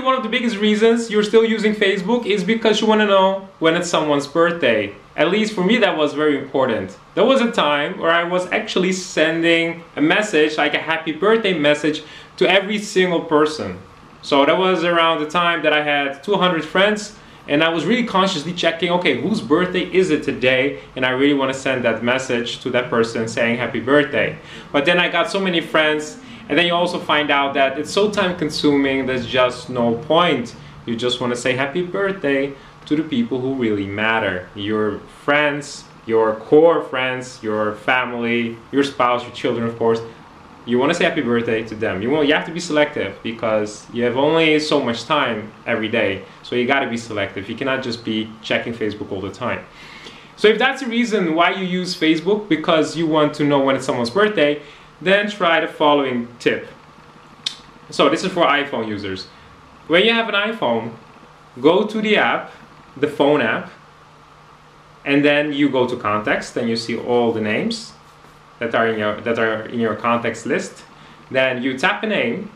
probably one of the biggest reasons you're still using Facebook is because you want to know when it's someone's birthday. At least for me, that was very important. There was a time where I was actually sending a message, like a happy birthday message, to every single person. So that was around the time that I had 200 friends, and I was really consciously checking, okay, whose birthday is it today? And I really want to send that message to that person saying happy birthday. But then I got so many friends, and then you also find out that it's so time consuming, there's just no point. You just want to say happy birthday to the people who really matter. Your friends, your core friends, your family, your spouse, your children, of course. You want to say happy birthday to them. You have to be selective because you have only so much time every day. So you got to be selective. You cannot just be checking Facebook all the time. So if that's the reason why you use Facebook, because you want to know when it's someone's birthday, then try the following tip. So this is for iPhone users. When you have an iPhone, go to the app, the phone app, and then you go to contacts. Then you see all the names that are in your contacts list. Then you tap a name,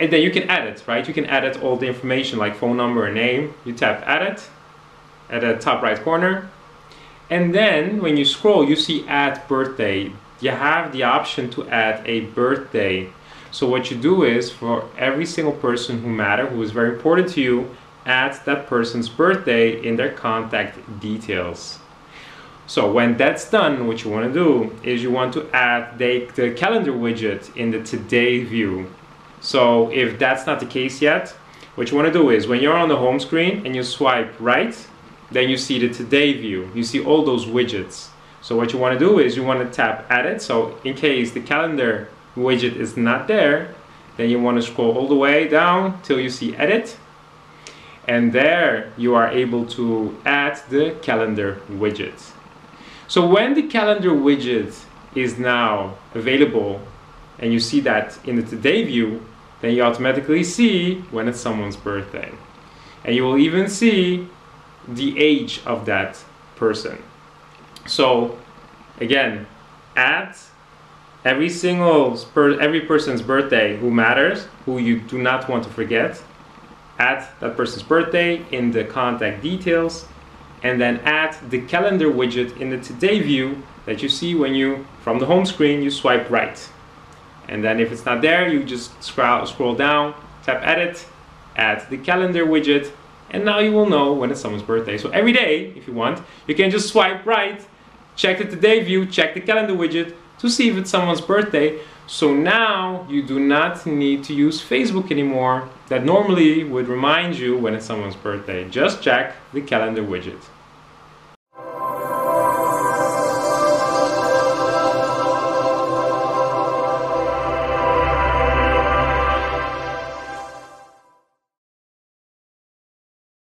and then you can edit, right? You can edit all the information like phone number and name. You tap edit at the top right corner, and then when you scroll, you see add birthday. You have the option to add a birthday. So what you do is, for every single person who matters, who is very important to you, add that person's birthday in their contact details. So when that's done, what you want to do is you want to add the calendar widget in the today view. So if that's not the case yet, what you want to do is when you're on the home screen and you swipe right, then you see the today view. You see all those widgets. So what you want to do is you want to tap edit. So in case the calendar widget is not there, then you want to scroll all the way down till you see edit. And there you are able to add the calendar widget. So when the calendar widget is now available and you see that in the today view, then you automatically see when it's someone's birthday. And you will even see the age of that person. So again, add every person's birthday who matters, who you do not want to forget. Add that person's birthday in the contact details, and then add the calendar widget in the today view that you see when you, from the home screen, you swipe right. And then if it's not there, you just scroll down, tap edit, add the calendar widget, and now you will know when it's someone's birthday. So every day, if you want, you can just swipe right, check the today view, check the calendar widget to see if it's someone's birthday. So now you do not need to use Facebook anymore, that normally would remind you when it's someone's birthday. Just check the calendar widget.